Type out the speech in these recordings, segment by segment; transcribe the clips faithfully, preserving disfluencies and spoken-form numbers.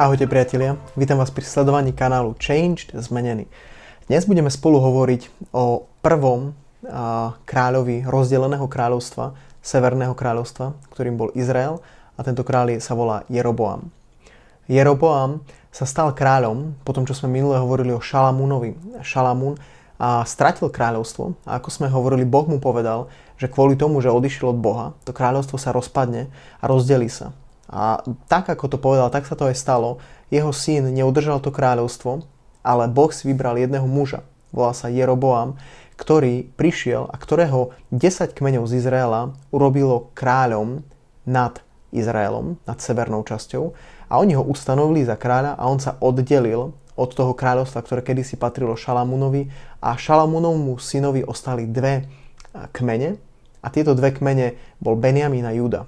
Ahojte priatelia, vítam vás pri sledovaní kanálu Changed Zmenený. Dnes budeme spolu hovoriť o prvom kráľovi rozdeleného kráľovstva, Severného kráľovstva, ktorým bol Izrael, a tento kráľ sa volá Jeroboám. Jeroboám sa stal kráľom po tom, čo sme minule hovorili o Šalamúnovi. Šalamún a stratil kráľovstvo a ako sme hovorili, Boh mu povedal, že kvôli tomu, že odišiel od Boha, to kráľovstvo sa rozpadne a rozdelí sa. A tak, ako to povedal, tak sa to aj stalo. Jeho syn neudržal to kráľovstvo, ale Boh si vybral jedného muža. Volal sa Jeroboám, ktorý prišiel a ktorého desať kmeňov z Izraela urobilo kráľom nad Izraelom, nad severnou časťou. A oni ho ustanovili za kráľa a on sa oddelil od toho kráľovstva, ktoré kedysi patrilo Šalamúnovi. A Šalamúnovmu synovi ostali dve kmene. A tieto dve kmene bol Benjamín a Júda.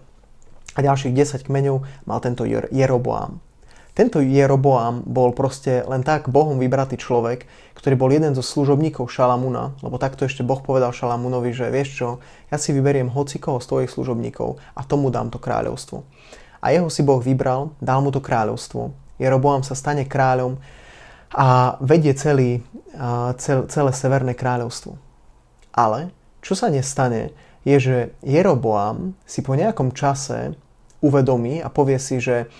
A ďalších desať kmeňov mal tento Jeroboám. Tento Jeroboám bol proste len tak Bohom vybratý človek, ktorý bol jeden zo služobníkov Šalamúna, lebo takto ešte Boh povedal Šalamúnovi, že vieš čo, ja si vyberiem hocikoho z tvojich služobníkov a tomu dám to kráľovstvo. A jeho si Boh vybral, dal mu to kráľovstvo. Jeroboám sa stane kráľom a vedie celý, cel, celé severné kráľovstvo. Ale čo sa nestane, je, že Jeroboám si po nejakom čase uvedomí a povie si, že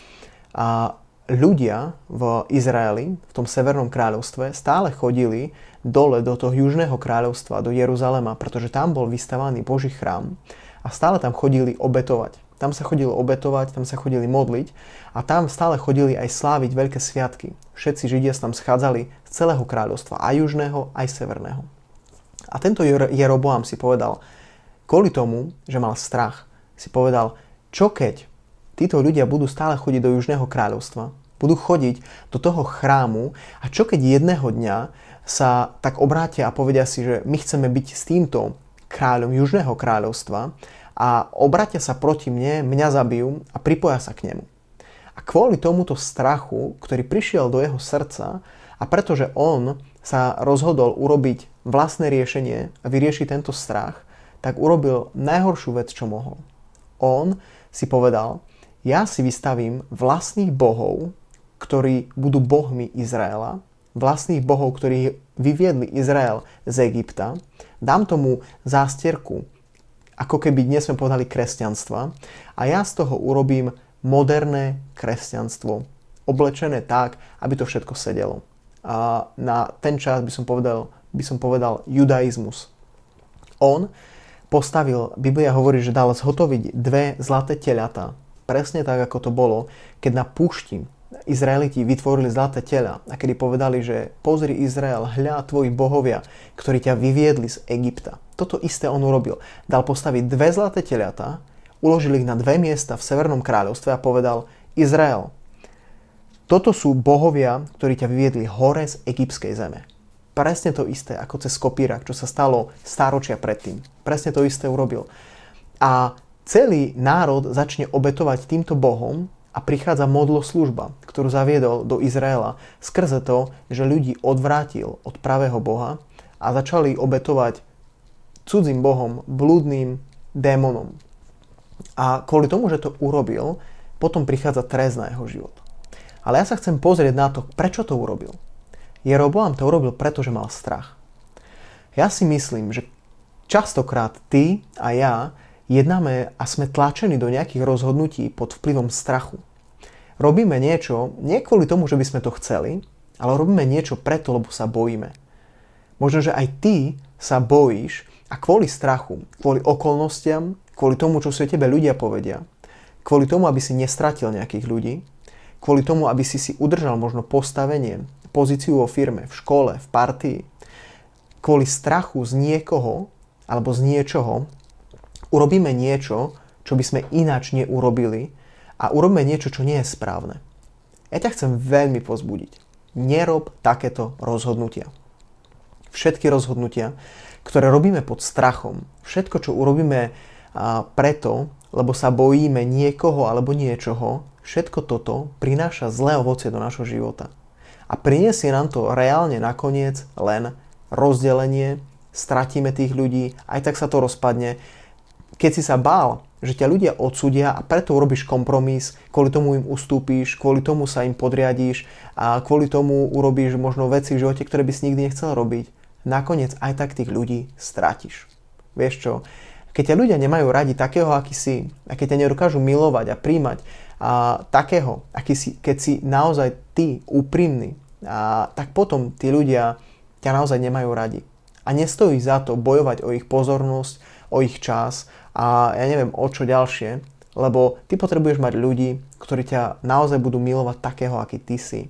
ľudia v Izraeli, v tom severnom kráľovstve, stále chodili dole do toho južného kráľovstva, do Jeruzalema, pretože tam bol vystavaný Boží chrám a stále tam chodili obetovať. Tam sa chodili obetovať, tam sa chodili modliť a tam stále chodili aj sláviť veľké sviatky. Všetci Židia sa tam schádzali z celého kráľovstva, aj južného, aj severného. A tento Jeroboám si povedal, kvôli tomu, že mal strach, si povedal, čo keď títo ľudia budú stále chodiť do Južného kráľovstva, budú chodiť do toho chrámu a čo keď jedného dňa sa tak obrátia a povedia si, že my chceme byť s týmto kráľom Južného kráľovstva a obrátia sa proti mne, mňa zabijú a pripoja sa k nemu. A kvôli tomuto strachu, ktorý prišiel do jeho srdca a pretože on sa rozhodol urobiť vlastné riešenie a vyriešiť tento strach, tak urobil najhoršiu vec, čo mohol. On si povedal, ja si vystavím vlastných bohov, ktorí budú bohmi Izraela, vlastných bohov, ktorí vyviedli Izrael z Egypta, dám tomu zástierku, ako keby dnes sme povedali kresťanstva, a ja z toho urobím moderné kresťanstvo, oblečené tak, aby to všetko sedelo. A na ten čas by som povedal, by som povedal judaizmus. On postavil, Biblia hovorí, že dal zhotoviť dve zlaté teľatá. Presne tak, ako to bolo, keď na púšti Izraeliti vytvorili zlaté teľa a kedy povedali, že pozri Izrael, hľa tvoji bohovia, ktorí ťa vyviedli z Egypta. Toto isté on urobil. Dal postaviť dve zlaté teľatá, uložil ich na dve miesta v Severnom kráľovstve a povedal, Izrael, toto sú bohovia, ktorí ťa vyviedli hore z egyptskej zeme. Presne to isté, ako cez kopírak, čo sa stalo stáročia predtým. Presne to isté urobil. A celý národ začne obetovať týmto bohom a prichádza modloslužba, ktorú zaviedol do Izraela skrze to, že ľudí odvrátil od pravého boha a začali obetovať cudzým bohom, blúdnym démonom. A kvôli tomu, že to urobil, potom prichádza trest na jeho život. Ale ja sa chcem pozrieť na to, prečo to urobil. Jeroboám to urobil, pretože mal strach. Ja si myslím, že častokrát ty a ja jednáme a sme tlačení do nejakých rozhodnutí pod vplyvom strachu. Robíme niečo, nie kvôli tomu, že by sme to chceli, ale robíme niečo preto, lebo sa bojíme. Možno, že aj ty sa bojíš a kvôli strachu, kvôli okolnostiam, kvôli tomu, čo si o tebe ľudia povedia, kvôli tomu, aby si nestratil nejakých ľudí, kvôli tomu, aby si si udržal možno postavenie, pozíciu vo firme, v škole, v partii, kvôli strachu z niekoho alebo z niečoho urobíme niečo, čo by sme ináč neurobili a urobíme niečo, čo nie je správne. Ja ťa chcem veľmi pozbudiť. Nerob takéto rozhodnutia. Všetky rozhodnutia, ktoré robíme pod strachom, všetko, čo urobíme preto, lebo sa bojíme niekoho alebo niečoho, všetko toto prináša zlé ovocie do našho života. A prinesie nám to reálne nakoniec len rozdelenie, stratíme tých ľudí, aj tak sa to rozpadne. Keď si sa bál, že ťa ľudia odsúdia a preto urobíš kompromis, kvôli tomu im ustúpíš, kvôli tomu sa im podriadíš a kvôli tomu urobíš možno veci v živote, ktoré by si nikdy nechcel robiť. Nakoniec aj tak tých ľudí stratíš. Vieš čo? Keď ťa ľudia nemajú radi takého, aký si, a keď ťa nedokážu milovať a príjmať a takého, aký si, keď si naozaj ty úprimný, a tak potom tí ľudia ťa naozaj nemajú radi. A nestojí za to bojovať o ich pozornosť, o ich čas, a ja neviem o čo ďalšie, lebo ty potrebuješ mať ľudí, ktorí ťa naozaj budú milovať takého, aký ty si.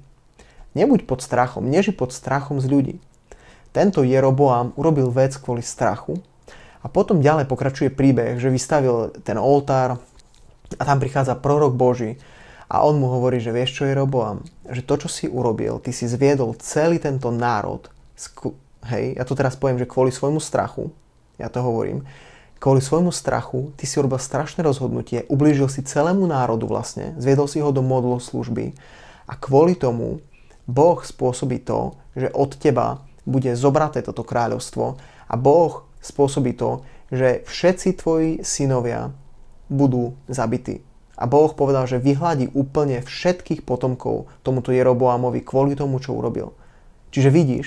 Nebuď pod strachom, neži pod strachom z ľudí. Tento Jeroboám urobil vec kvôli strachu a potom ďalej pokračuje príbeh, že vystavil ten oltár a tam prichádza prorok Boží a on mu hovorí, že vieš čo, Jeroboám, že to, čo si urobil, ty si zviedol celý tento národ, hej, ja to teraz poviem, že kvôli svojmu strachu, ja to hovorím, kvôli svojmu strachu, ty si urobil strašné rozhodnutie, ublížil si celému národu vlastne, zviedol si ho do modloslúžby a kvôli tomu Boh spôsobí to, že od teba bude zobraté toto kráľovstvo a Boh spôsobí to, že všetci tvoji synovia budú zabití. A Boh povedal, že vyhladí úplne všetkých potomkov tomuto Jeroboámovi kvôli tomu, čo urobil. Čiže vidíš,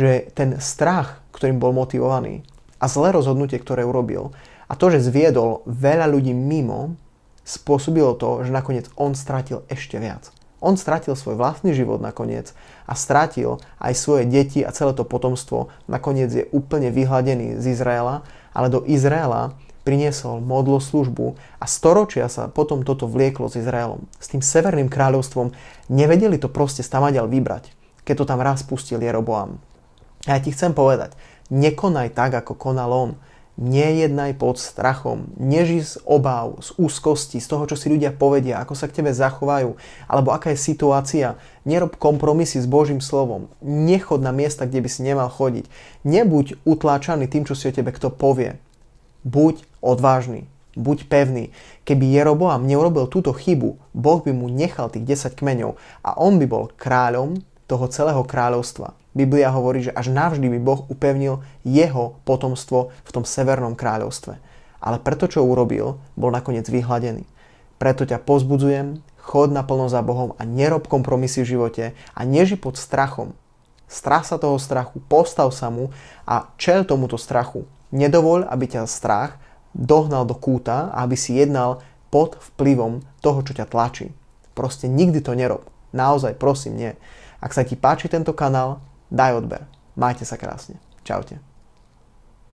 že ten strach, ktorým bol motivovaný, a zlé rozhodnutie, ktoré urobil a to, že zviedol veľa ľudí mimo, spôsobilo to, že nakoniec on stratil ešte viac. On stratil svoj vlastný život nakoniec a stratil aj svoje deti a celé to potomstvo. Nakoniec je úplne vyhladený z Izraela, ale do Izraela priniesol modloslúžbu a storočia sa potom toto vlieklo s Izraelom. S tým severným kráľovstvom nevedeli to proste stamaďal vybrať, keď to tam raz pustil Jeroboám. A ja ti chcem povedať, nekonaj tak, ako konal on. Nejednaj pod strachom. Nežij z obáv, z úzkosti, z toho, čo si ľudia povedia, ako sa k tebe zachovajú, alebo aká je situácia. Nerob kompromisy s Božím slovom. Nechod na miesta, kde by si nemal chodiť. Nebuď utláčaný tým, čo si o tebe kto povie. Buď odvážny. Buď pevný. Keby Jeroboám neurobil túto chybu, Boh by mu nechal tých desať kmeňov a on by bol kráľom toho celého kráľovstva. Biblia hovorí, že až navždy by Boh upevnil jeho potomstvo v tom severnom kráľovstve. Ale preto, čo urobil, bol nakoniec vyhladený. Preto ťa pozbudzujem, chod naplno za Bohom a nerob kompromisy v živote a neži pod strachom. Strach sa toho strachu, postav sa mu a čel tomuto strachu. Nedovoľ, aby ťa strach dohnal do kúta a aby si jednal pod vplyvom toho, čo ťa tlačí. Proste nikdy to nerob. Naozaj, prosím, nie. Ak sa ti páči tento kanál, daj odber. Majte sa krásne. Čaute.